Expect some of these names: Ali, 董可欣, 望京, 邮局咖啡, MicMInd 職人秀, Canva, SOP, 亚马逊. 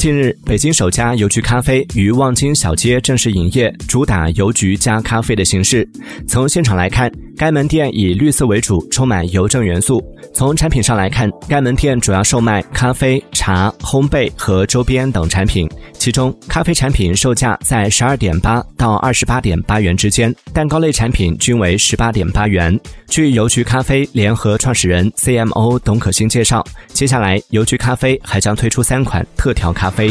近日，北京首家邮局咖啡于望京小街正式营业，主打邮局加咖啡的形式。从现场来看，该门店以绿色为主，充满邮政元素。从产品上来看，该门店主要售卖咖啡、茶、烘焙和周边等产品，其中咖啡产品售价在 12.8 到 28.8 元之间，蛋糕类产品均为 18.8 元。据邮局咖啡联合创始人 CMO 董可欣介绍，接下来邮局咖啡还将推出3款特调咖啡。